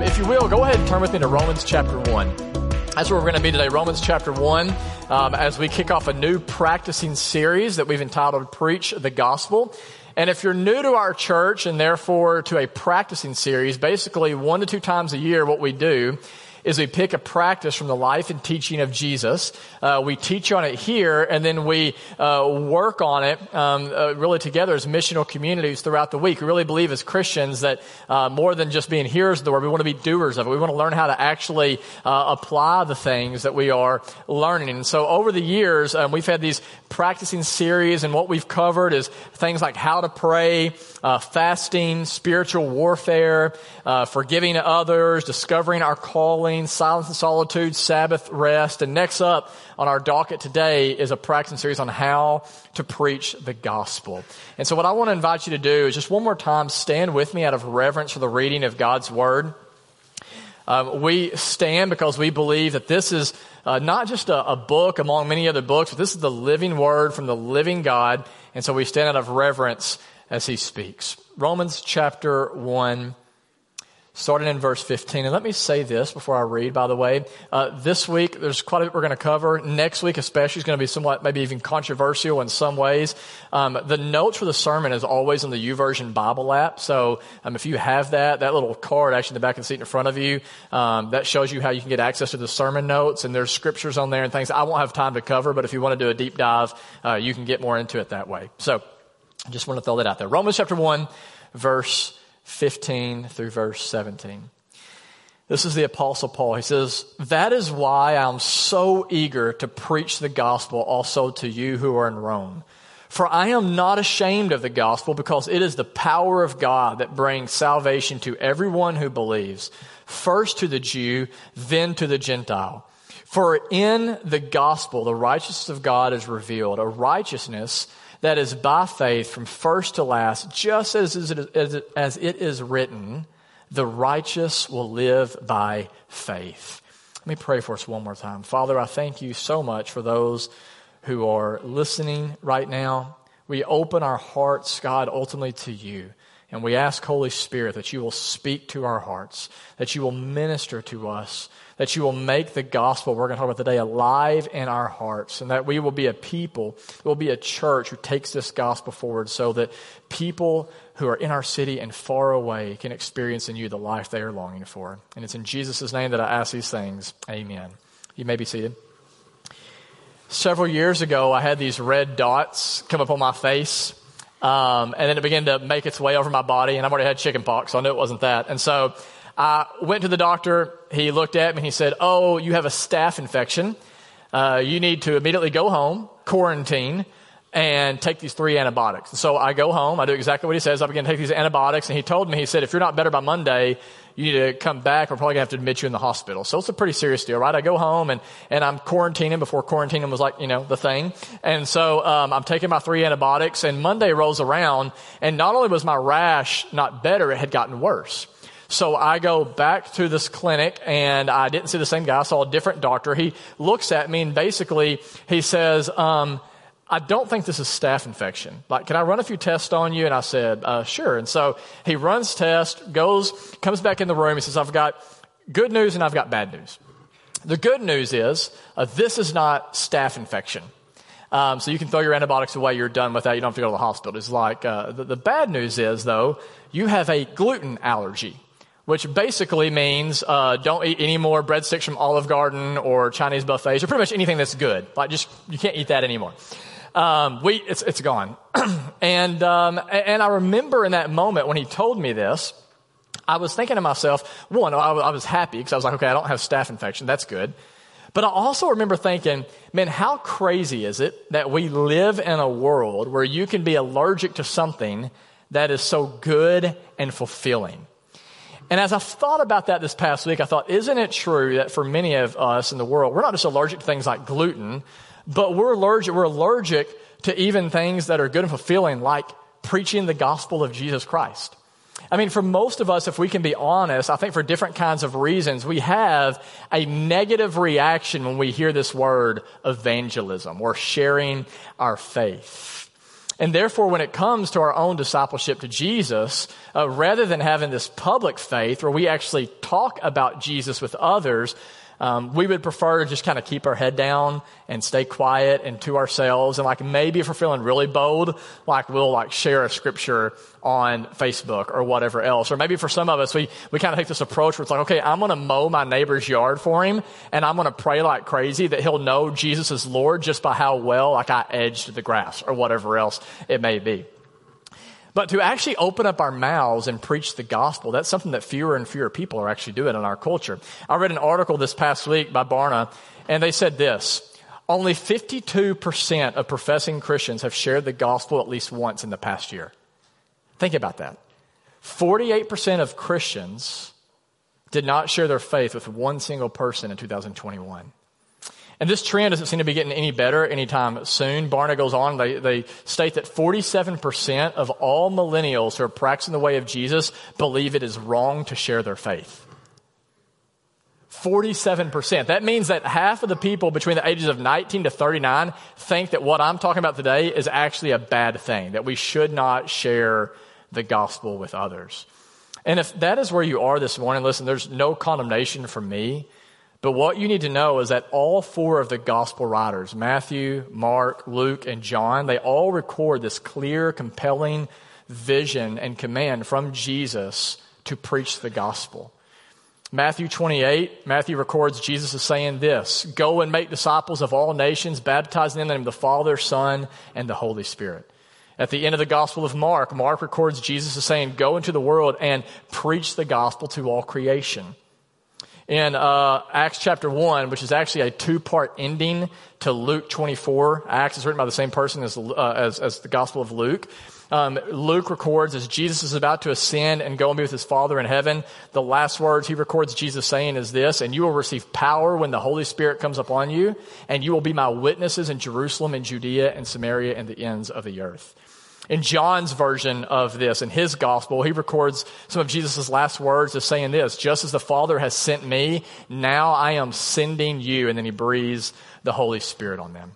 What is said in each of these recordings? If you will, go ahead and turn with me to Romans chapter 1. That's where we're going to be today, Romans chapter 1, as we kick off a new practicing series that we've entitled Preach the Gospel. And if you're new to our church and therefore to a practicing series, basically 1 to 2 times a year what we do is we pick a practice from the life and teaching of Jesus. We teach on it here, and then we work on it really together as missional communities throughout the week. We really believe as Christians that more than just being hearers of the word, we want to be doers of it. We want to learn how to actually apply the things that we are learning. And so over the years, we've had these practicing series, and what we've covered is things like how to pray, fasting, spiritual warfare, forgiving others, discovering our calling, silence and solitude, Sabbath rest. And next up on our docket today is a practicing series on how to preach the gospel. And so what I want to invite you to do is just one more time stand with me out of reverence for the reading of God's word. We stand because we believe that this is not just a book among many other books, but this is the living word from the living God. And so we stand out of reverence as he speaks. Romans chapter 1. Starting in verse 15, and let me say this before I read, by the way. This week, there's quite a bit we're going to cover. Next week especially is going to be somewhat, maybe even controversial in some ways. The notes for the sermon is always on the YouVersion Bible app. So if you have that little card actually in the back of the seat in front of you, that shows you how you can get access to the sermon notes, and there's scriptures on there and things I won't have time to cover, but if you want to do a deep dive, you can get more into it that way. So I just want to throw that out there. Romans chapter 1, verse 15 through verse 17. This is the Apostle Paul. He says, "That is why I'm so eager to preach the gospel also to you who are in Rome. For I am not ashamed of the gospel, because it is the power of God that brings salvation to everyone who believes, first to the Jew, then to the Gentile. For in the gospel, the righteousness of God is revealed, a righteousness that is by faith from first to last, just as it is written, the righteous will live by faith." Let me pray for us one more time. Father, I thank you so much for those who are listening right now. We open our hearts, God, ultimately to you. And we ask, Holy Spirit, that you will speak to our hearts, that you will minister to us, that you will make the gospel we're going to talk about today alive in our hearts, and that we will be a people, we'll be a church who takes this gospel forward so that people who are in our city and far away can experience in you the life they are longing for. And it's in Jesus' name that I ask these things. Amen. You may be seated. Several years ago, I had these red dots come up on my face. And then it began to make its way over my body, and I've already had chicken pox, so I knew it wasn't that. And so I went to the doctor. He looked at me and he said, "Oh, you have a staph infection. You need to immediately go home, quarantine, and take these 3 antibiotics. And so I go home. I do exactly what he says. I begin to take these antibiotics. And he told me, he said, "If you're not better by Monday, you need to come back. We're probably going to have to admit you in the hospital." So it's a pretty serious deal, right? I go home and I'm quarantining before quarantining was like, you know, the thing. And so I'm taking my 3 antibiotics, and Monday rolls around, and not only was my rash not better, it had gotten worse. So I go back to this clinic, and I didn't see the same guy. I saw a different doctor. He looks at me, and basically he says, "I don't think this is staph infection. Like, can I run a few tests on you?" And I said, "Sure." And so he runs tests, goes, comes back in the room. He says, "I've got good news and I've got bad news. The good news is this is not staph infection. So you can throw your antibiotics away. You're done with that. You don't have to go to the hospital." It's like, the bad news is, though, you have a gluten allergy, which basically means don't eat any more breadsticks from Olive Garden or Chinese buffets or pretty much anything that's good. Like, just, you can't eat that anymore. It's gone. And I remember in that moment when he told me this, I was thinking to myself, one, I was happy because I was like, okay, I don't have staph infection. That's good. But I also remember thinking, man, how crazy is it that we live in a world where you can be allergic to something that is so good and fulfilling? And as I've thought about that this past week, I thought, isn't it true that for many of us in the world, we're not just allergic to things like gluten, but we're allergic to even things that are good and fulfilling, like preaching the gospel of Jesus Christ. I mean, for most of us, if we can be honest, I think for different kinds of reasons, we have a negative reaction when we hear this word evangelism or sharing our faith. And therefore, when it comes to our own discipleship to Jesus, rather than having this public faith where we actually talk about Jesus with others, we would prefer to just kind of keep our head down and stay quiet and to ourselves. And like maybe if we're feeling really bold, like we'll like share a scripture on Facebook or whatever else. Or maybe for some of us, we kind of take this approach where it's like, okay, I'm going to mow my neighbor's yard for him and I'm going to pray like crazy that he'll know Jesus is Lord just by how well like I edged the grass or whatever else it may be. But to actually open up our mouths and preach the gospel, that's something that fewer and fewer people are actually doing in our culture. I read an article this past week by Barna, and they said this: only 52% of professing Christians have shared the gospel at least once in the past year. Think about that. 48% of Christians did not share their faith with one single person in 2021. And this trend doesn't seem to be getting any better anytime soon. Barna goes on, they state that 47% of all millennials who are practicing the way of Jesus believe it is wrong to share their faith. 47%. That means that half of the people between the ages of 19 to 39 think that what I'm talking about today is actually a bad thing, that we should not share the gospel with others. And if that is where you are this morning, listen, there's no condemnation for me. But what you need to know is that all four of the gospel writers, Matthew, Mark, Luke, and John, they all record this clear, compelling vision and command from Jesus to preach the gospel. Matthew 28, Matthew records Jesus is saying this: "Go and make disciples of all nations, baptizing them in the name of the Father, Son, and the Holy Spirit." At the end of the Gospel of Mark, Mark records Jesus is saying, "Go into the world and preach the gospel to all creation." In Acts chapter 1, which is actually a two-part ending to Luke 24. Acts is written by the same person as the Gospel of Luke. Luke records as Jesus is about to ascend and go and be with his Father in heaven, the last words he records Jesus saying is this: "And you will receive power when the Holy Spirit comes upon you, and you will be my witnesses in Jerusalem and Judea and Samaria and the ends of the earth." In John's version of this, in his gospel, he records some of Jesus' last words as saying this: "Just as the Father has sent me, now I am sending you." And then he breathes the Holy Spirit on them.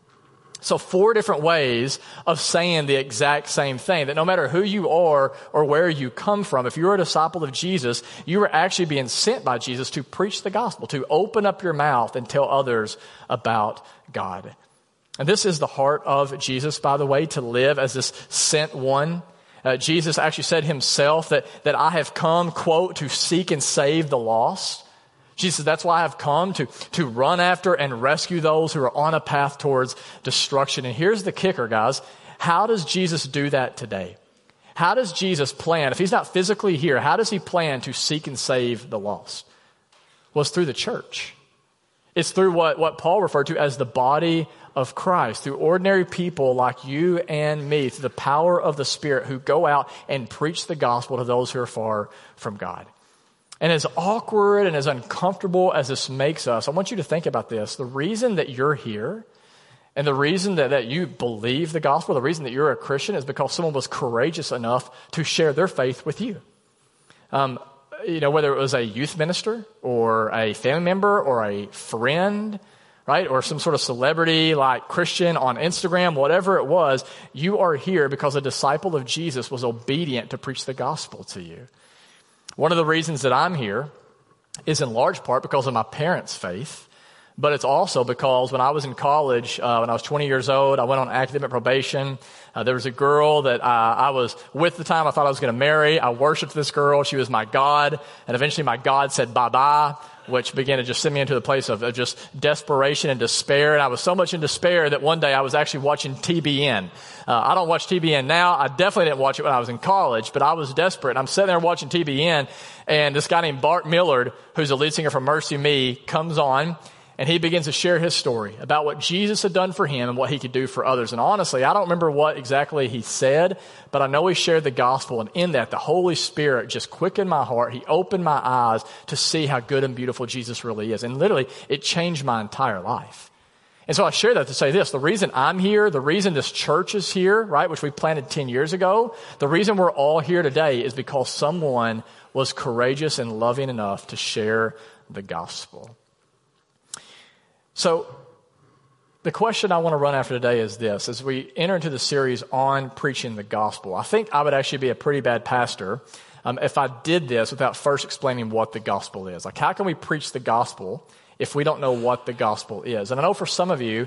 So four different ways of saying the exact same thing, that no matter who you are or where you come from, if you're a disciple of Jesus, you are actually being sent by Jesus to preach the gospel, to open up your mouth and tell others about God. And this is the heart of Jesus, by the way, to live as this sent one. Jesus actually said himself that I have come, quote, to seek and save the lost. Jesus said, that's why I have come, to run after and rescue those who are on a path towards destruction. And here's the kicker, guys. How does Jesus do that today? How does Jesus plan, if he's not physically here, how does he plan to seek and save the lost? Well, it's through the church. It's through what Paul referred to as the body of Christ, through ordinary people like you and me, through the power of the Spirit, who go out and preach the gospel to those who are far from God. And as awkward and as uncomfortable as this makes us, I want you to think about this. The reason that you're here and the reason that you believe the gospel, the reason that you're a Christian, is because someone was courageous enough to share their faith with you. You know, whether it was a youth minister or a family member or a friend, right? Or some sort of celebrity like Christian on Instagram, whatever it was, you are here because a disciple of Jesus was obedient to preach the gospel to you. One of the reasons that I'm here is in large part because of my parents' faith, but it's also because when I was in college, when I was 20 years old, I went on academic probation. There was a girl that I was with the time I thought I was going to marry. I worshiped this girl. She was my God. And eventually my God said bye-bye, which began to just send me into the place of just desperation and despair. And I was so much in despair that one day I was actually watching TBN. I don't watch TBN now. I definitely didn't watch it when I was in college, but I was desperate. And I'm sitting there watching TBN, and this guy named Bart Millard, who's a lead singer from Mercy Me, comes on. And he begins to share his story about what Jesus had done for him and what he could do for others. And honestly, I don't remember what exactly he said, but I know he shared the gospel. And in that, the Holy Spirit just quickened my heart. He opened my eyes to see how good and beautiful Jesus really is. And literally, it changed my entire life. And so I share that to say this, the reason I'm here, the reason this church is here, right, which we planted 10 years ago, the reason we're all here today is because someone was courageous and loving enough to share the gospel. So the question I want to run after today is this. As we enter into the series on preaching the gospel, I think I would actually be a pretty bad pastor if I did this without first explaining what the gospel is. Like, how can we preach the gospel if we don't know what the gospel is? And I know for some of you,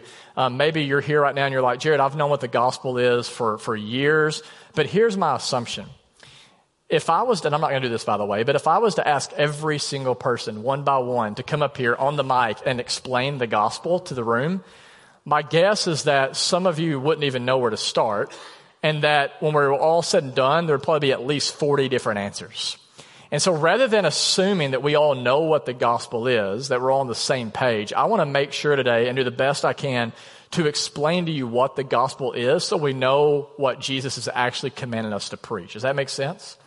maybe you're here right now and you're like, Jared, I've known what the gospel is for years, but here's my assumption. If I was to, and I'm not going to do this, by the way, but if I was to ask every single person one by one to come up here on the mic and explain the gospel to the room, my guess is that some of you wouldn't even know where to start, and that when we're all said and done, there would probably be at least 40 different answers. And so rather than assuming that we all know what the gospel is, that we're all on the same page, I want to make sure today and do the best I can to explain to you what the gospel is so we know what Jesus is actually commanding us to preach. Does that make sense?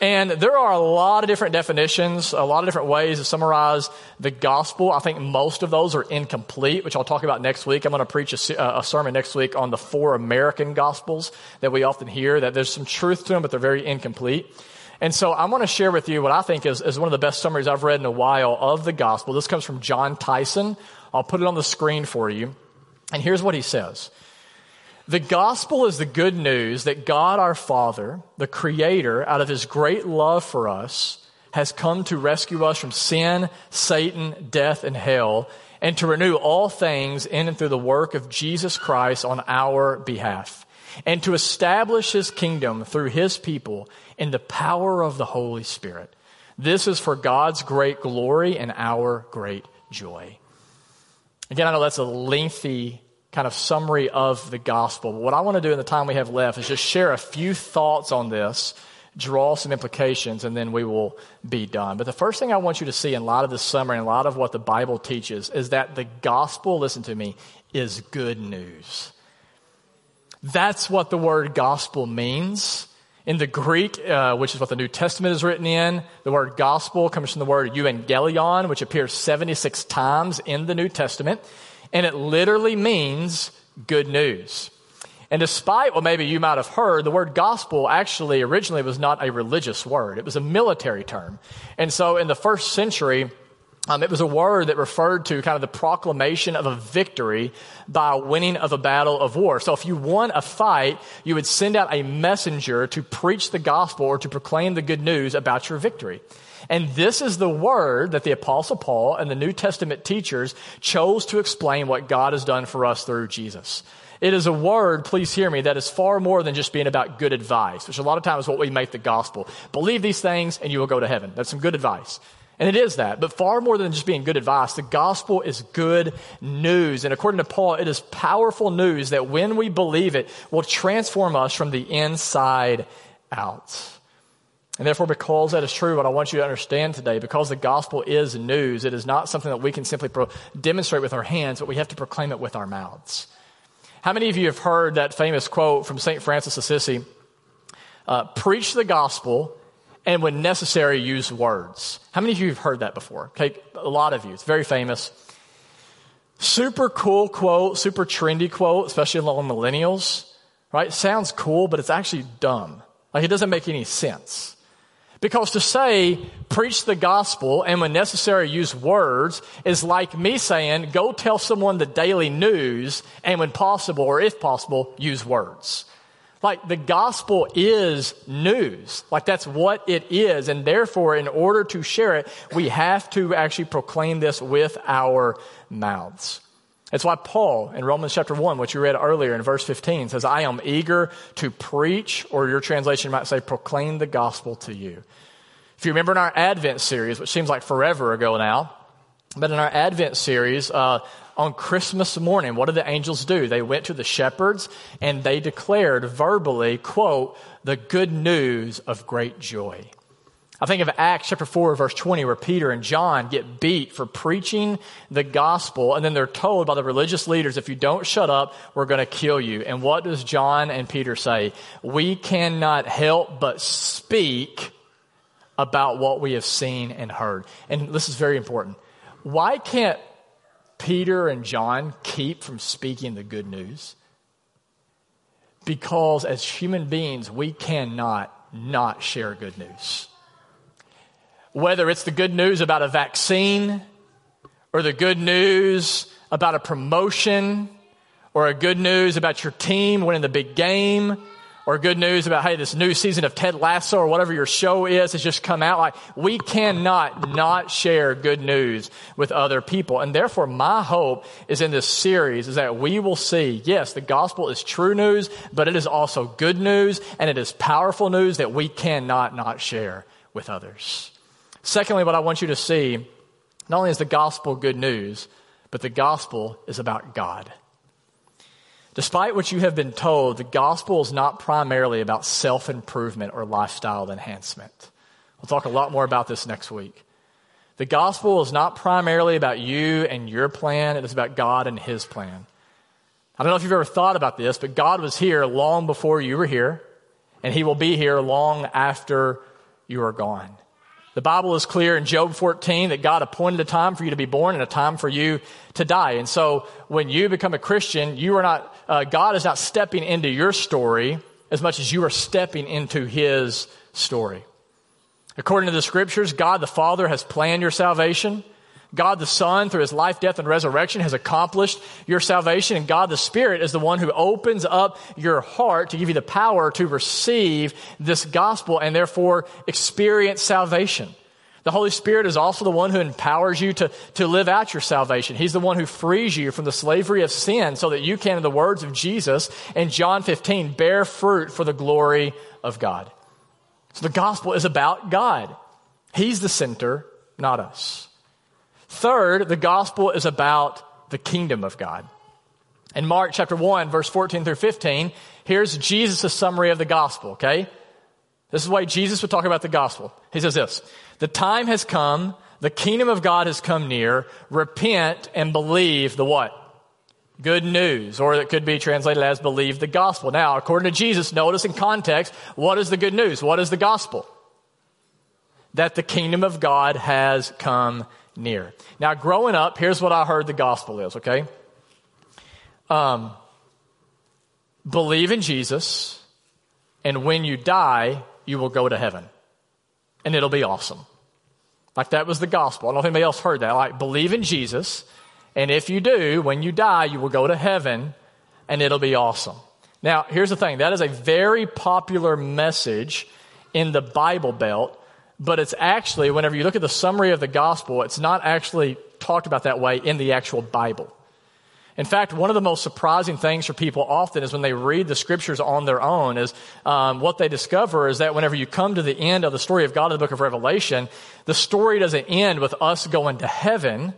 And there are a lot of different definitions, a lot of different ways to summarize the gospel. I think most of those are incomplete, which I'll talk about next week. I'm going to preach a sermon next week on the four American gospels that we often hear, that there's some truth to them, but they're very incomplete. And so I want to share with you what I think is one of the best summaries I've read in a while of the gospel. This comes from John Tyson. I'll put it on the screen for you. And here's what he says. The gospel is the good news that God our Father, the Creator, out of His great love for us, has come to rescue us from sin, Satan, death, and hell, and to renew all things in and through the work of Jesus Christ on our behalf, and to establish His kingdom through His people in the power of the Holy Spirit. This is for God's great glory and our great joy. Again, I know that's a lengthy kind of summary of the gospel. But what I want to do in the time we have left is just share a few thoughts on this, draw some implications, and then we will be done. But the first thing I want you to see in a lot of this summary and a lot of what the Bible teaches is that the gospel, listen to me, is good news. That's what the word gospel means. In the Greek, which is what the New Testament is written in, the word gospel comes from the word euangelion, which appears 76 times in the New Testament. And it literally means good news. And despite what maybe you might have heard, the word gospel actually originally was not a religious word. It was a military term. And so in the first century, it was a word that referred to kind of the proclamation of a victory by winning of a battle of war. So if you won a fight, you would send out a messenger to preach the gospel or to proclaim the good news about your victory. And this is the word that the Apostle Paul and the New Testament teachers chose to explain what God has done for us through Jesus. It is a word, please hear me, that is far more than just being about good advice, which a lot of times is what we make the gospel. Believe these things and you will go to heaven. That's some good advice. And it is that, but far more than just being good advice, the gospel is good news. And according to Paul, it is powerful news that when we believe it will transform us from the inside out. And therefore, because that is true, what I want you to understand today, because the gospel is news, it is not something that we can simply demonstrate with our hands, but we have to proclaim it with our mouths. How many of you have heard that famous quote from St. Francis Assisi, preach the gospel and when necessary, use words? How many of you have heard that before? Okay, a lot of you. It's very famous. Super cool quote, super trendy quote, especially among millennials, right? Sounds cool, but it's actually dumb. Like, it doesn't make any sense. Because to say, preach the gospel, and when necessary, use words, is like me saying, go tell someone the daily news, and when possible, or if possible, use words. Like, the gospel is news. Like, that's what it is. And therefore, in order to share it, we have to actually proclaim this with our mouths. That's why Paul in Romans chapter 1, which you read earlier in verse 15, says, I am eager to preach, or your translation might say, proclaim the gospel to you. If you remember in our Advent series, which seems like forever ago now, but in our Advent series, on Christmas morning, what did the angels do? They went to the shepherds and they declared verbally, quote, the good news of great joy. I think of Acts chapter 4, verse 20, where Peter and John get beat for preaching the gospel, and then they're told by the religious leaders, if you don't shut up, we're going to kill you. And what does John and Peter say? We cannot help but speak about what we have seen and heard. And this is very important. Why can't Peter and John keep from speaking the good news? Because as human beings, we cannot not share good news. Whether it's the good news about a vaccine or the good news about a promotion or a good news about your team winning the big game or good news about, hey, this new season of Ted Lasso or whatever your show is has just come out. Like, we cannot not share good news with other people. And therefore, my hope is in this series is that we will see, yes, the gospel is true news, but it is also good news and it is powerful news that we cannot not share with others. Secondly, what I want you to see, not only is the gospel good news, but the gospel is about God. Despite what you have been told, the gospel is not primarily about self-improvement or lifestyle enhancement. We'll talk a lot more about this next week. The gospel is not primarily about you and your plan. It is about God and his plan. I don't know if you've ever thought about this, but God was here long before you were here, and he will be here long after you are gone. The Bible is clear in Job 14 that God appointed a time for you to be born and a time for you to die. And so when you become a Christian, you are not, God is not stepping into your story as much as you are stepping into his story. According to the scriptures, God the Father has planned your salvation. God the Son, through his life, death, and resurrection, has accomplished your salvation. And God the Spirit is the one who opens up your heart to give you the power to receive this gospel and therefore experience salvation. The Holy Spirit is also the one who empowers you to live out your salvation. He's the one who frees you from the slavery of sin so that you can, in the words of Jesus in John 15, bear fruit for the glory of God. So the gospel is about God. He's the center, not us. Third, the gospel is about the kingdom of God. In Mark chapter 1, verse 14 through 15, here's Jesus' summary of the gospel, okay? This is why Jesus would talk about the gospel. He says this, the time has come, the kingdom of God has come near, repent and believe the what? Good news, or it could be translated as believe the gospel. Now, according to Jesus, notice in context, what is the good news? What is the gospel? That the kingdom of God has come near. Now, growing up, here's what I heard the gospel is, okay? Believe in Jesus, and when you die, you will go to heaven. And it'll be awesome. Like, that was the gospel. I don't know if anybody else heard that. Like, believe in Jesus, and if you do, when you die, you will go to heaven, and it'll be awesome. Now, here's the thing. That is a very popular message in the Bible Belt. But it's actually, whenever you look at the summary of the gospel, it's not actually talked about that way in the actual Bible. In fact, one of the most surprising things for people often is when they read the scriptures on their own is what they discover is that whenever you come to the end of the story of God in the book of Revelation, the story doesn't end with us going to heaven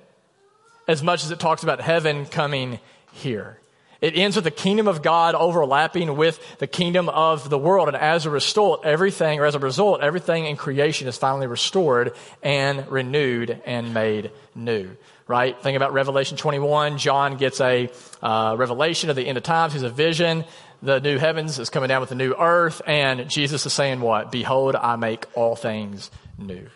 as much as it talks about heaven coming here. It ends with the kingdom of God overlapping with the kingdom of the world. And as a result, everything in creation is finally restored and renewed and made new, right? Think about Revelation 21. John gets a revelation of the end of times. He's a vision. The new heavens is coming down with the new earth. And Jesus is saying what? Behold, I make all things new.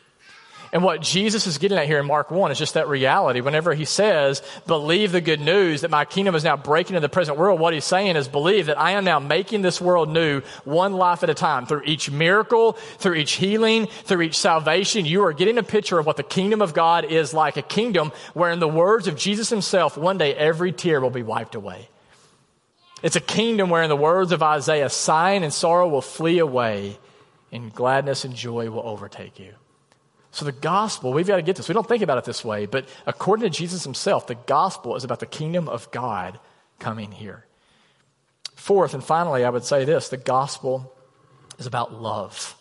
And what Jesus is getting at here in Mark 1 is just that reality. Whenever he says, believe the good news that my kingdom is now breaking into the present world, what he's saying is believe that I am now making this world new one life at a time. Through each miracle, through each healing, through each salvation, you are getting a picture of what the kingdom of God is like, a kingdom where, in the words of Jesus himself, one day every tear will be wiped away. It's a kingdom where, in the words of Isaiah, sighing and sorrow will flee away and gladness and joy will overtake you. So the gospel, we've got to get this. We don't think about it this way, but according to Jesus himself, the gospel is about the kingdom of God coming here. Fourth, and finally, I would say this, the gospel is about love.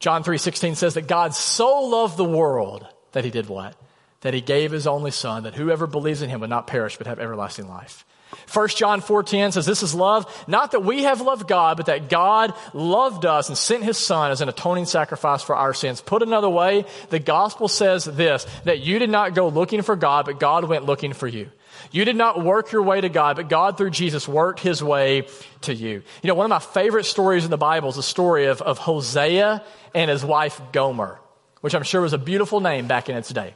John 3:16 says that God so loved the world that he did what? That he gave his only son, that whoever believes in him would not perish but have everlasting life. 1 John 4:10 says, this is love, not that we have loved God, but that God loved us and sent his son as an atoning sacrifice for our sins. Put another way, the gospel says this, that you did not go looking for God, but God went looking for you. You did not work your way to God, but God through Jesus worked his way to you. You know, one of my favorite stories in the Bible is the story of Hosea and his wife Gomer, which I'm sure was a beautiful name back in its day.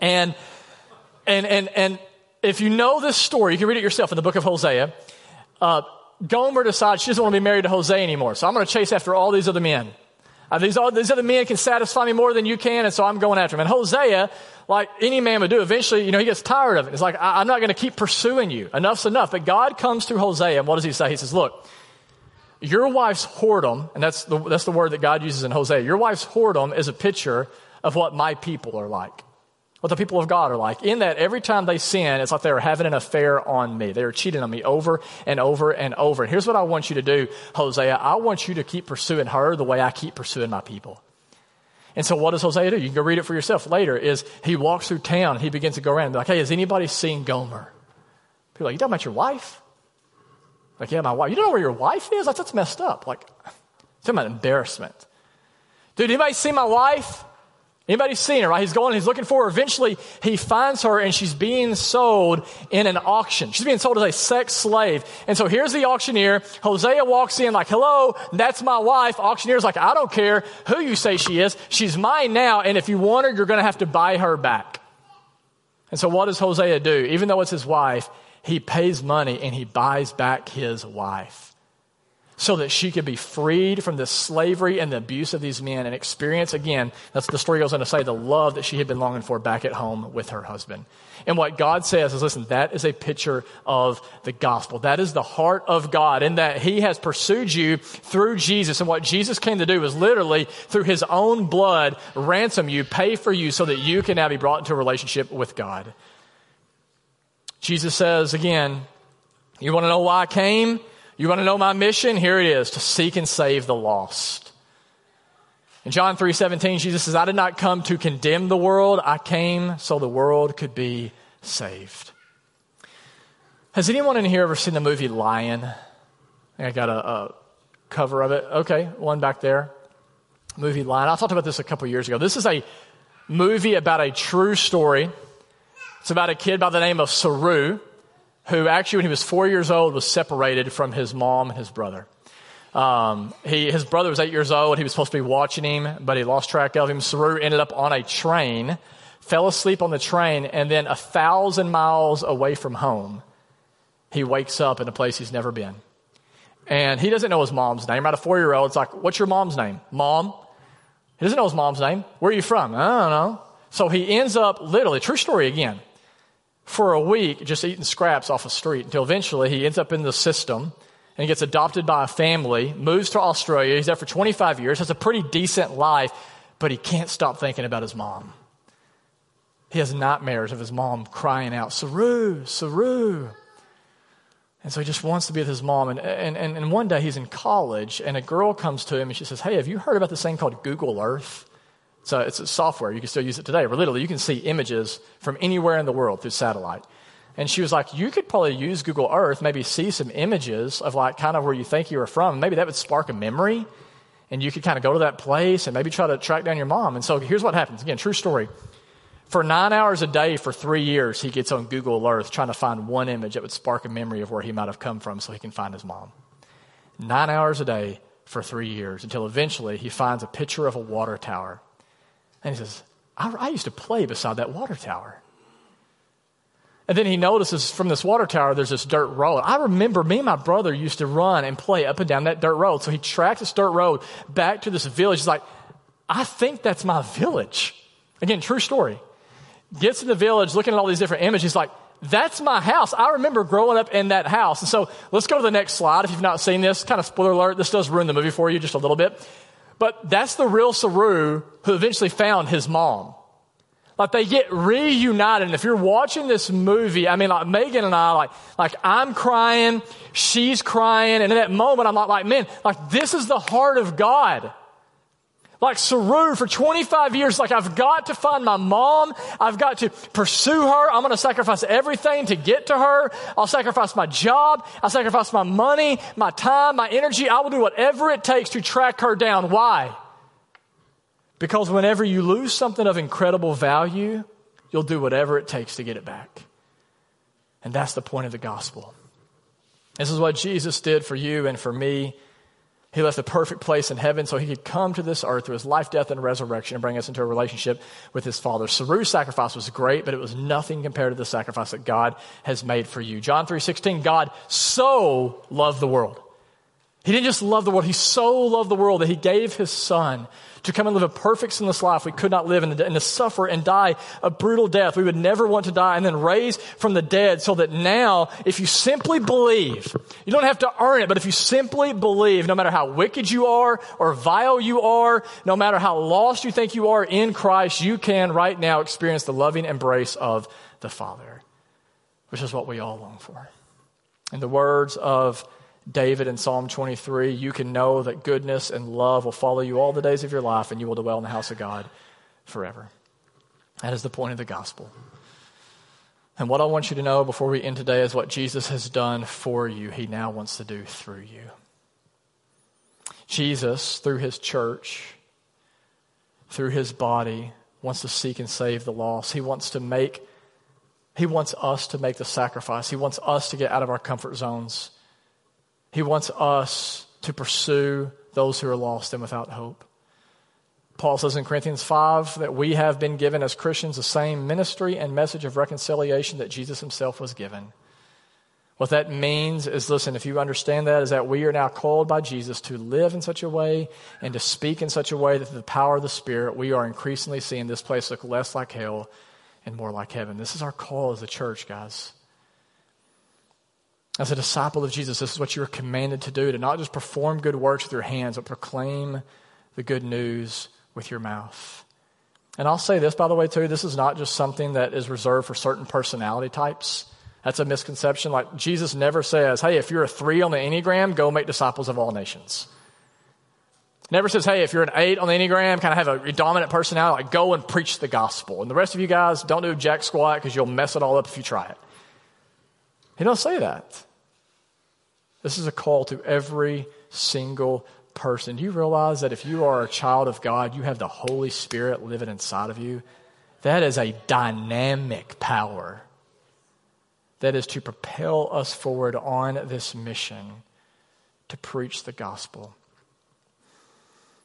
And if you know this story, you can read it yourself in the book of Hosea. Gomer decides she doesn't want to be married to Hosea anymore, so I'm going to chase after all these other men. These other men can satisfy me more than you can, and so I'm going after him. And Hosea, like any man would do, eventually, you know, he gets tired of it. It's like, I'm not going to keep pursuing you. Enough's enough. But God comes through Hosea, and what does he say? He says, look, your wife's whoredom, and that's the word that God uses in Hosea, your wife's whoredom is a picture of what my people are like, what the people of God are like, in that every time they sin, it's like they are having an affair on me. They are cheating on me over and over and over. And here's what I want you to do, Hosea. I want you to keep pursuing her the way I keep pursuing my people. And so what does Hosea do? You can go read it for yourself later. Is he walks through town, he begins to go around and be like, hey, has anybody seen Gomer? People are like, you talking about your wife? Like, yeah, my wife. You don't know where your wife is? Like, that's messed up. Like, talking about embarrassment. Dude, anybody seen my wife? Anybody's seen her, right? He's going, he's looking for her. Eventually, he finds her, and she's being sold in an auction. She's being sold as a sex slave. And so here's the auctioneer. Hosea walks in like, hello, that's my wife. Auctioneer's like, I don't care who you say she is. She's mine now, and if you want her, you're going to have to buy her back. And so what does Hosea do? Even though it's his wife, he pays money, and he buys back his wife, so that she could be freed from the slavery and the abuse of these men and experience, again, that's the story goes on to say, the love that she had been longing for back at home with her husband. And what God says is, listen, that is a picture of the gospel. That is the heart of God, in that he has pursued you through Jesus. And what Jesus came to do was literally, through his own blood, ransom you, pay for you, so that you can now be brought into a relationship with God. Jesus says, again, you want to know why I came? You want to know my mission? Here it is, to seek and save the lost. In John 3:17, Jesus says, I did not come to condemn the world. I came so the world could be saved. Has anyone in here ever seen the movie Lion? I got a cover of it. Okay, one back there. Movie Lion. I talked about this a couple years ago. This is a movie about a true story. It's about a kid by the name of Saroo, who actually, when he was 4 years old, was separated from his mom and his brother. His brother was 8 years old. He was supposed to be watching him, but he lost track of him. Saroo ended up on a train, fell asleep on the train, and then 1,000 miles away from home, he wakes up in a place he's never been. And he doesn't know his mom's name. Right, a four-year-old, it's like, what's your mom's name? Mom. He doesn't know his mom's name. Where are you from? I don't know. So he ends up, literally, true story again, for a week just eating scraps off the street, until eventually he ends up in the system and gets adopted by a family, moves to Australia. He's there for 25 years, has a pretty decent life, but he can't stop thinking about his mom. He has nightmares of his mom crying out, Saroo, Saroo. And so he just wants to be with his mom. And one day he's in college, and a girl comes to him, and she says, hey, have you heard about this thing called Google Earth? So it's a software. You can still use it today. But literally, you can see images from anywhere in the world through satellite. And she was like, you could probably use Google Earth, maybe see some images of like kind of where you think you were from. Maybe that would spark a memory, and you could kind of go to that place and maybe try to track down your mom. And so here's what happens. Again, true story. For 9 hours a day for 3 years, he gets on Google Earth trying to find one image that would spark a memory of where he might have come from so he can find his mom. 9 hours a day for 3 years, until eventually he finds a picture of a water tower. And he says, I used to play beside that water tower. And then he notices from this water tower, there's this dirt road. I remember me and my brother used to run and play up and down that dirt road. So he tracks this dirt road back to this village. He's like, I think that's my village. Again, true story. Gets in the village, looking at all these different images. He's like, that's my house. I remember growing up in that house. And so let's go to the next slide. If you've not seen this, kind of spoiler alert, this does ruin the movie for you just a little bit. But that's the real Saroo who eventually found his mom. Like, they get reunited. And if you're watching this movie, I mean, like, Megan and I, like I'm crying, she's crying. And in that moment, I'm like, man, like, this is the heart of God. like Saroo for 25 years, like I've got to find my mom. I've got to pursue her. I'm going to sacrifice everything to get to her. I'll sacrifice my job. I'll sacrifice my money, my time, my energy. I will do whatever it takes to track her down. Why? Because whenever you lose something of incredible value, you'll do whatever it takes to get it back. And that's the point of the gospel. This is what Jesus did for you and for me. He left the perfect place in heaven so he could come to this earth through his life, death, and resurrection and bring us into a relationship with his Father. Saroo's sacrifice was great, but it was nothing compared to the sacrifice that God has made for you. John 3:16, God so loved the world. He didn't just love the world. He so loved the world that he gave his son to come and live a perfect sinless life we could not live, and to suffer and die a brutal death we would never want to die, and then raised from the dead so that now, if you simply believe, you don't have to earn it, but if you simply believe, no matter how wicked you are or vile you are, no matter how lost you think you are in Christ, you can right now experience the loving embrace of the Father, which is what we all long for. In the words of David in Psalm 23, you can know that goodness and love will follow you all the days of your life, and you will dwell in the house of God forever. That is the point of the gospel. And what I want you to know before we end today is what Jesus has done for you, he now wants to do through you. Jesus, through his church, through his body, wants to seek and save the lost. He wants us to make the sacrifice. He wants us to get out of our comfort zones. He wants us to pursue those who are lost and without hope. Paul says in Corinthians 5 that we have been given as Christians the same ministry and message of reconciliation that Jesus himself was given. What that means is, listen, if you understand that, is that we are now called by Jesus to live in such a way and to speak in such a way that through the power of the Spirit, we are increasingly seeing this place look less like hell and more like heaven. This is our call as a church, guys. As a disciple of Jesus, this is what you are commanded to do, to not just perform good works with your hands, but proclaim the good news with your mouth. And I'll say this, by the way, too, this is not just something that is reserved for certain personality types. That's a misconception. Like, Jesus never says, hey, if you're a 3 on the Enneagram, go make disciples of all nations. Never says, hey, if you're an 8 on the Enneagram, kind of have a dominant personality, like, go and preach the gospel. And the rest of you guys, don't do jack squat because you'll mess it all up if you try it. He don't say that. This is a call to every single person. Do you realize that if you are a child of God, you have the Holy Spirit living inside of you? That is a dynamic power that is to propel us forward on this mission to preach the gospel.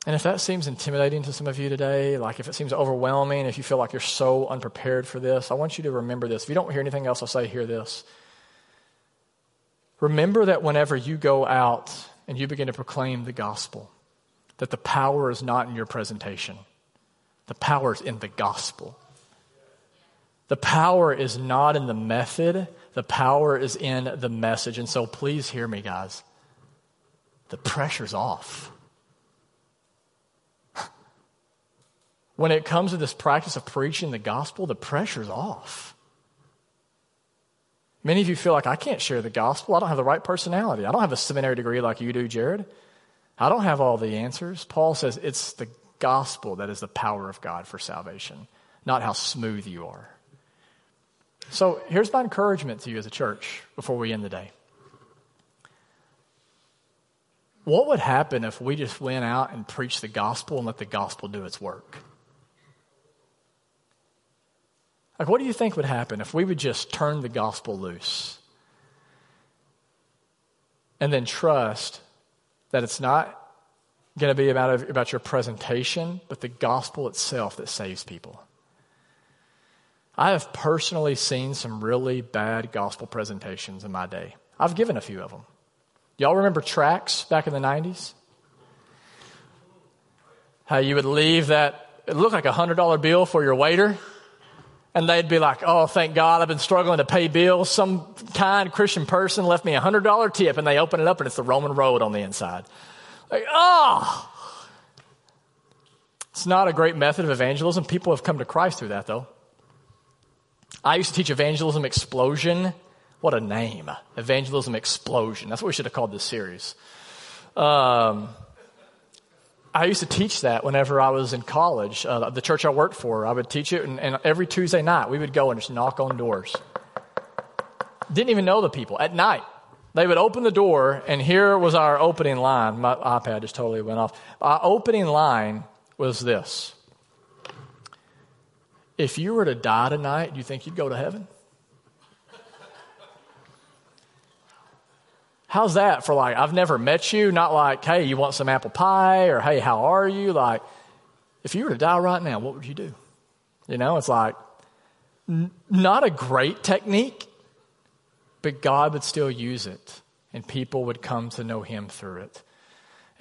And if that seems intimidating to some of you today, like if it seems overwhelming, if you feel like you're so unprepared for this, I want you to remember this. If you don't hear anything else I'll say, hear this. Remember that whenever you go out and you begin to proclaim the gospel, that the power is not in your presentation. The power is in the gospel. The power is not in the method. The power is in the message. And so please hear me, guys. The pressure's off. When it comes to this practice of preaching the gospel, the pressure's off. Many of you feel like, I can't share the gospel. I don't have the right personality. I don't have a seminary degree like you do, Jared. I don't have all the answers. Paul says it's the gospel that is the power of God for salvation, not how smooth you are. So here's my encouragement to you as a church before we end the day. What would happen if we just went out and preached the gospel and let the gospel do its work? Like, what do you think would happen if we would just turn the gospel loose and then trust that it's not going to be about your presentation, but the gospel itself that saves people? I have personally seen some really bad gospel presentations in my day. I've given a few of them. Y'all remember tracts back in the 90s? How you would leave that, it looked like a $100 bill for your waiter. And they'd be like, oh, thank God, I've been struggling to pay bills. Some kind Christian person left me a $100 tip, and they open it up, and it's the Roman Road on the inside. Like, oh! It's not a great method of evangelism. People have come to Christ through that, though. I used to teach Evangelism Explosion. What a name. Evangelism Explosion. That's what we should have called this series. I used to teach that whenever I was in college. The church I worked for, I would teach it, and every Tuesday night we would go and just knock on doors. Didn't even know the people. At night, they would open the door, and here was our opening line. My iPad just totally went off. Our opening line was this: if you were to die tonight, do you think you'd go to heaven? How's that for like, I've never met you, not like, hey, you want some apple pie, or hey, how are you? Like, if you were to die right now, what would you do? You know, it's like, not a great technique, but God would still use it, and people would come to know him through it.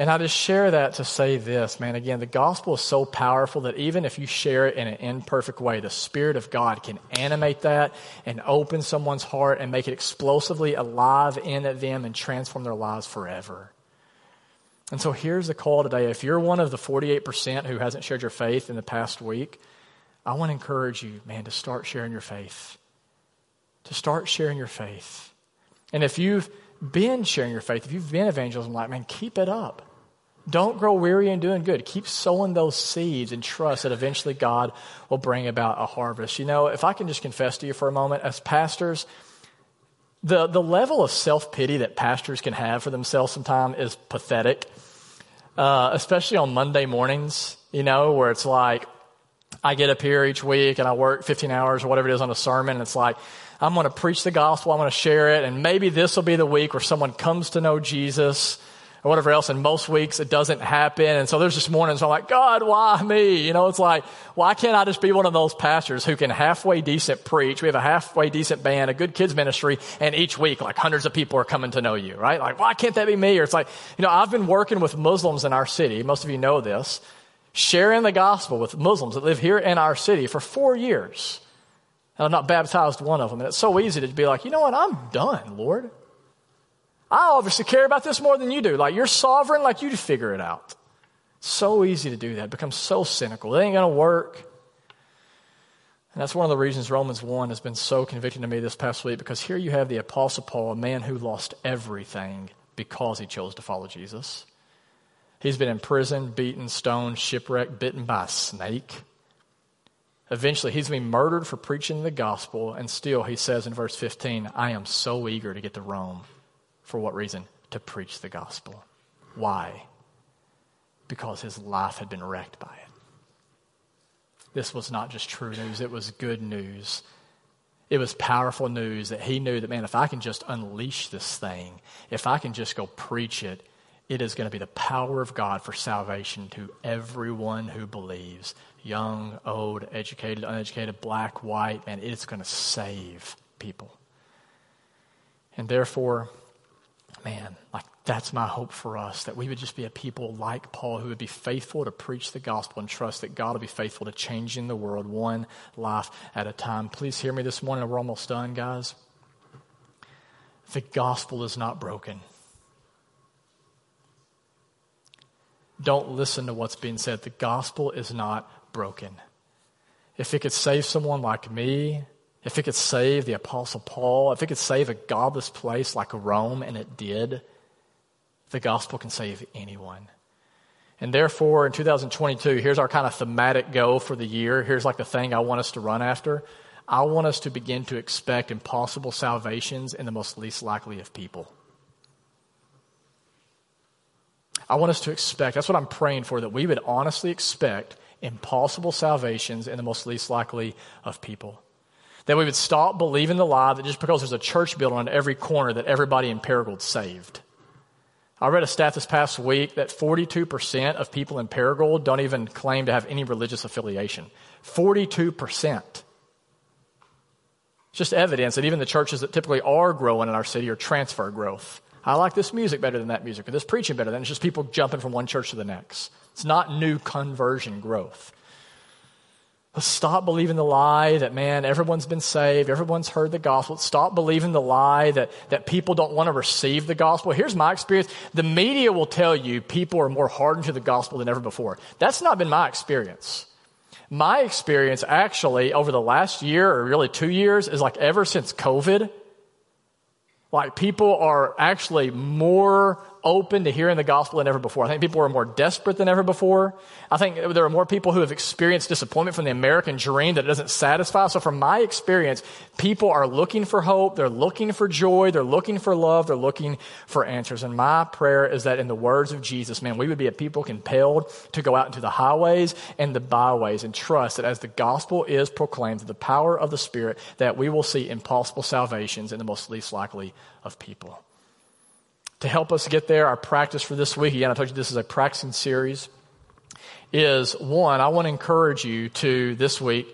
And I just share that to say this, man, again, the gospel is so powerful that even if you share it in an imperfect way, the Spirit of God can animate that and open someone's heart and make it explosively alive in them and transform their lives forever. And so here's the call today. If you're one of the 48% who hasn't shared your faith in the past week, I want to encourage you, man, to start sharing your faith. To start sharing your faith. And if you've been sharing your faith, if you've been evangelism like, man, keep it up. Don't grow weary in doing good. Keep sowing those seeds and trust that eventually God will bring about a harvest. You know, if I can just confess to you for a moment, as pastors, the level of self-pity that pastors can have for themselves sometimes is pathetic, especially on Monday mornings, you know, where it's like I get up here each week and I work 15 hours or whatever it is on a sermon, and it's like, I'm going to preach the gospel, I'm going to share it, and maybe this will be the week where someone comes to know Jesus or whatever else, and most weeks it doesn't happen. And so there's just mornings where I'm like, God, why me? You know, it's like, why can't I just be one of those pastors who can halfway decent preach? We have a halfway decent band, a good kids ministry, and each week, like, hundreds of people are coming to know you, right? Like, why can't that be me? Or it's like, you know, I've been working with Muslims in our city, most of you know this, sharing the gospel with Muslims that live here in our city for 4 years. And I've not baptized one of them. And it's so easy to be like, you know what? I'm done, Lord. I obviously care about this more than you do. Like, you're sovereign, like, you figure it out. So easy to do that. It becomes so cynical. It ain't going to work. And that's one of the reasons Romans 1 has been so convicting to me this past week, because here you have the Apostle Paul, a man who lost everything because he chose to follow Jesus. He's been in prison, beaten, stoned, shipwrecked, bitten by a snake. Eventually, he's been murdered for preaching the gospel, and still he says in verse 15, I am so eager to get to Rome. For what reason? To preach the gospel. Why? Because his life had been wrecked by it. This was not just true news, it was good news. It was powerful news that he knew that, man, if I can just unleash this thing, if I can just go preach it, it is going to be the power of God for salvation to everyone who believes. Young, old, educated, uneducated, black, white, and it's going to save people. And therefore, man, like, that's my hope for us, that we would just be a people like Paul who would be faithful to preach the gospel and trust that God will be faithful to changing the world one life at a time. Please hear me this morning. We're almost done, guys. The gospel is not broken. Don't listen to what's being said. The gospel is not broken. If it could save someone like me, if it could save the Apostle Paul, if it could save a godless place like Rome, and it did, the gospel can save anyone. And therefore, in 2022, here's our kind of thematic goal for the year. Here's like the thing I want us to run after. I want us to begin to expect impossible salvations in the most least likely of people. I want us to expect, that's what I'm praying for, that we would honestly expect impossible salvations in the most least likely of people. That we would stop believing the lie that just because there's a church building on every corner that everybody in Paragold's saved. I read a stat this past week that 42% of people in Paragold don't even claim to have any religious affiliation. 42%. It's just evidence that even the churches that typically are growing in our city are transfer growth. I like this music better than that music, or this preaching better than. It's just people jumping from one church to the next. It's not new conversion growth. Let's stop believing the lie that, man, everyone's been saved, everyone's heard the gospel. Stop believing the lie that people don't want to receive the gospel. Here's my experience. The media will tell you people are more hardened to the gospel than ever before. That's not been my experience. My experience actually over the last year, or really 2 years, is like ever since COVID, like, people are actually more open to hearing the gospel than ever before. I think people are more desperate than ever before. I think there are more people who have experienced disappointment from the American dream that it doesn't satisfy. So from my experience, people are looking for hope. They're looking for joy. They're looking for love. They're looking for answers. And my prayer is that in the words of Jesus, man, we would be a people compelled to go out into the highways and the byways and trust that as the gospel is proclaimed, the power of the Spirit, that we will see impossible salvations in the most least likely of people. To help us get there, our practice for this week, again, I told you this is a practicing series, is one, I want to encourage you to, this week,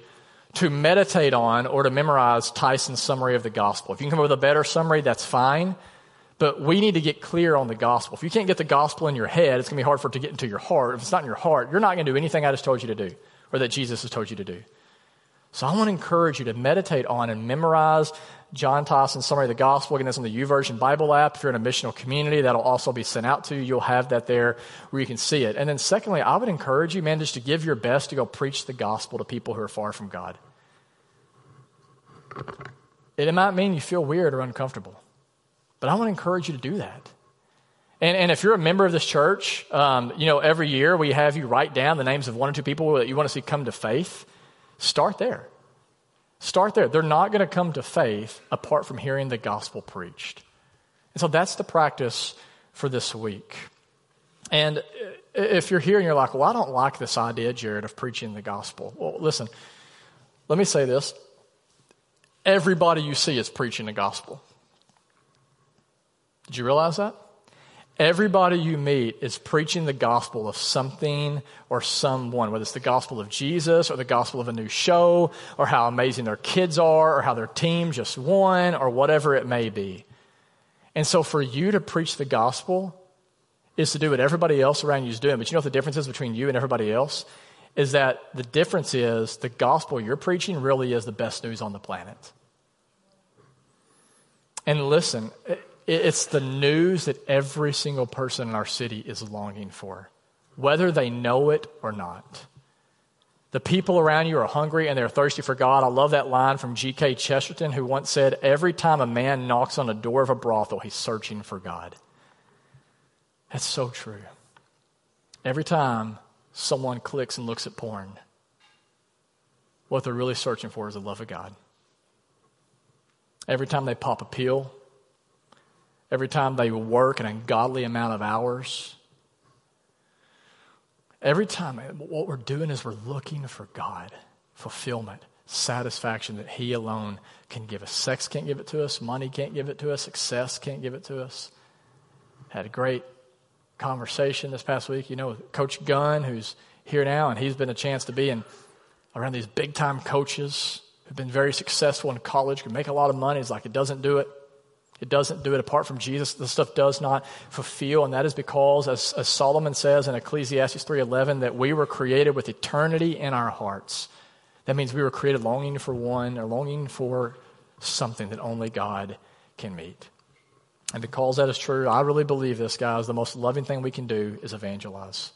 to meditate on or to memorize Tyson's summary of the gospel. If you can come up with a better summary, that's fine, but we need to get clear on the gospel. If you can't get the gospel in your head, it's going to be hard for it to get into your heart. If it's not in your heart, you're not going to do anything I just told you to do or that Jesus has told you to do. So I want to encourage you to meditate on and memorize John Tyson's summary of the gospel. Again, that's on the YouVersion Bible app. If you're in a missional community, that'll also be sent out to you. You'll have that there where you can see it. And then secondly, I would encourage you, man, just to give your best to go preach the gospel to people who are far from God. It might mean you feel weird or uncomfortable, but I want to encourage you to do that. And if you're a member of this church, every year we have you write down the names of one or two people that you want to see come to faith. Start there. Start there. They're not going to come to faith apart from hearing the gospel preached. And so that's the practice for this week. And if you're here and you're like, well, I don't like this idea, Jared, of preaching the gospel. Well, listen, let me say this. Everybody you see is preaching the gospel. Did you realize that? Everybody you meet is preaching the gospel of something or someone, whether it's the gospel of Jesus or the gospel of a new show or how amazing their kids are or how their team just won or whatever it may be. And so for you to preach the gospel is to do what everybody else around you is doing. But you know what the difference is between you and everybody else? Is that the difference is the gospel you're preaching really is the best news on the planet. And listen, it's the news that every single person in our city is longing for, whether they know it or not. The people around you are hungry and they're thirsty for God. I love that line from G.K. Chesterton, who once said, every time a man knocks on the door of a brothel, he's searching for God. That's so true. Every time someone clicks and looks at porn, what they're really searching for is the love of God. Every time they pop a pill, every time they work an ungodly amount of hours, every time, what we're doing is we're looking for God, fulfillment, satisfaction that He alone can give us. Sex can't give it to us. Money can't give it to us. Success can't give it to us. Had a great conversation this past week, with Coach Gunn, who's here now, and he's been a chance to be around these big-time coaches who've been very successful in college, can make a lot of money. It's like, it doesn't do it. It doesn't do it apart from Jesus. This stuff does not fulfill, and that is because, as Solomon says in Ecclesiastes 3:11, that we were created with eternity in our hearts. That means we were created longing for one, or longing for something that only God can meet. And because that is true, I really believe this, guys, the most loving thing we can do is evangelize.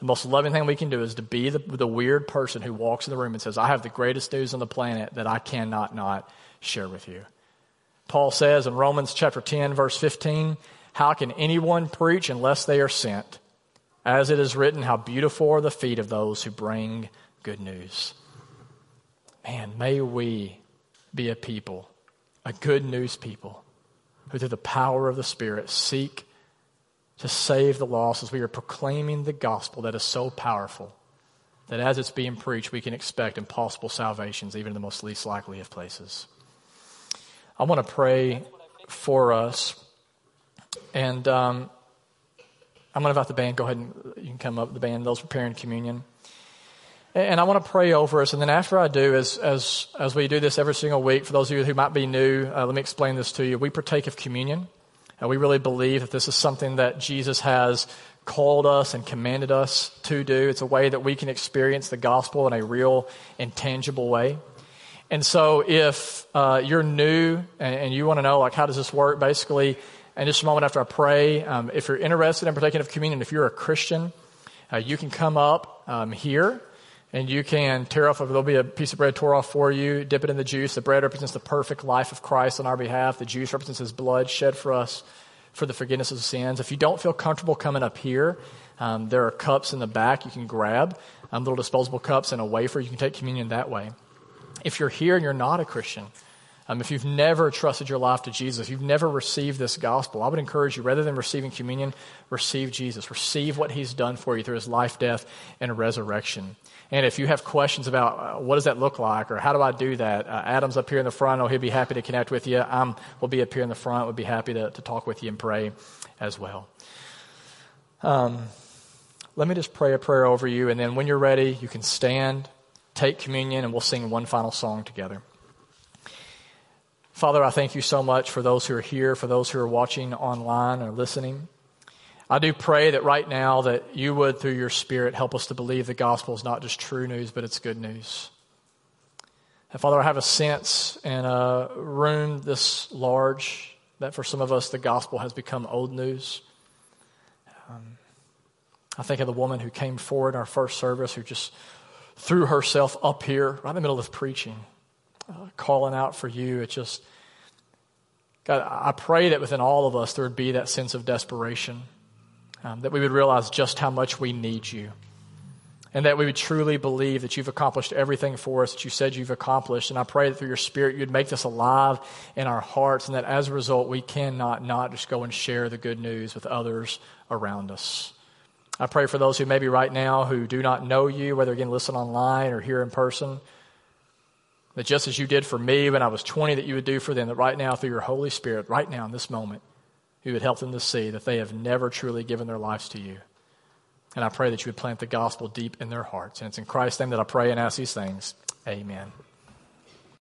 The most loving thing we can do is to be the weird person who walks in the room and says, I have the greatest news on the planet that I cannot not share with you. Paul says in Romans chapter 10, verse 15, how can anyone preach unless they are sent? As it is written, how beautiful are the feet of those who bring good news. Man, may we be a people, a good news people, who through the power of the Spirit seek to save the lost as we are proclaiming the gospel that is so powerful that as it's being preached, we can expect impossible salvations even in the most least likely of places. I want to pray for us, and I'm going to invite the band. Go ahead and you can come up, the band, those preparing communion. And I want to pray over us, and then after I do, as we do this every single week, for those of you who might be new, let me explain this to you. We partake of communion, and we really believe that this is something that Jesus has called us and commanded us to do. It's a way that we can experience the gospel in a real and tangible way. And so if you're new and you want to know, like, how does this work, basically, and just a moment after I pray, if you're interested in partaking of communion, if you're a Christian, you can come up here and you can tear off, there'll be a piece of bread tore off for you, dip it in the juice. The bread represents the perfect life of Christ on our behalf. The juice represents His blood shed for us for the forgiveness of sins. If you don't feel comfortable coming up here, there are cups in the back you can grab, little disposable cups and a wafer. You can take communion that way. If you're here and you're not a Christian, if you've never trusted your life to Jesus, you've never received this gospel, I would encourage you, rather than receiving communion, receive Jesus. Receive what he's done for you through his life, death, and resurrection. And if you have questions about what does that look like or how do I do that, Adam's up here in the front. Oh, he'll be happy to connect with you. We'll be up here in the front. We'll be happy to talk with you and pray as well. Let me just pray a prayer over you, and then when you're ready, you can stand, take communion, and we'll sing one final song together. Father, I thank you so much for those who are here, for those who are watching online or listening. I do pray that right now that you would, through your Spirit, help us to believe the gospel is not just true news, but it's good news. And Father, I have a sense in a room this large that for some of us the gospel has become old news. I think of the woman who came forward in our first service who just threw herself up here right in the middle of preaching, calling out for you. It just, God, I pray that within all of us there would be that sense of desperation, that we would realize just how much we need you, and that we would truly believe that you've accomplished everything for us that you said you've accomplished. And I pray that through your Spirit you'd make this alive in our hearts, and that as a result we cannot not just go and share the good news with others around us. I pray for those who maybe right now who do not know you, whether again listen online or here in person, that just as you did for me when I was 20, that you would do for them, that right now through your Holy Spirit, right now in this moment, you would help them to see that they have never truly given their lives to you. And I pray that you would plant the gospel deep in their hearts. And it's in Christ's name that I pray and ask these things. Amen.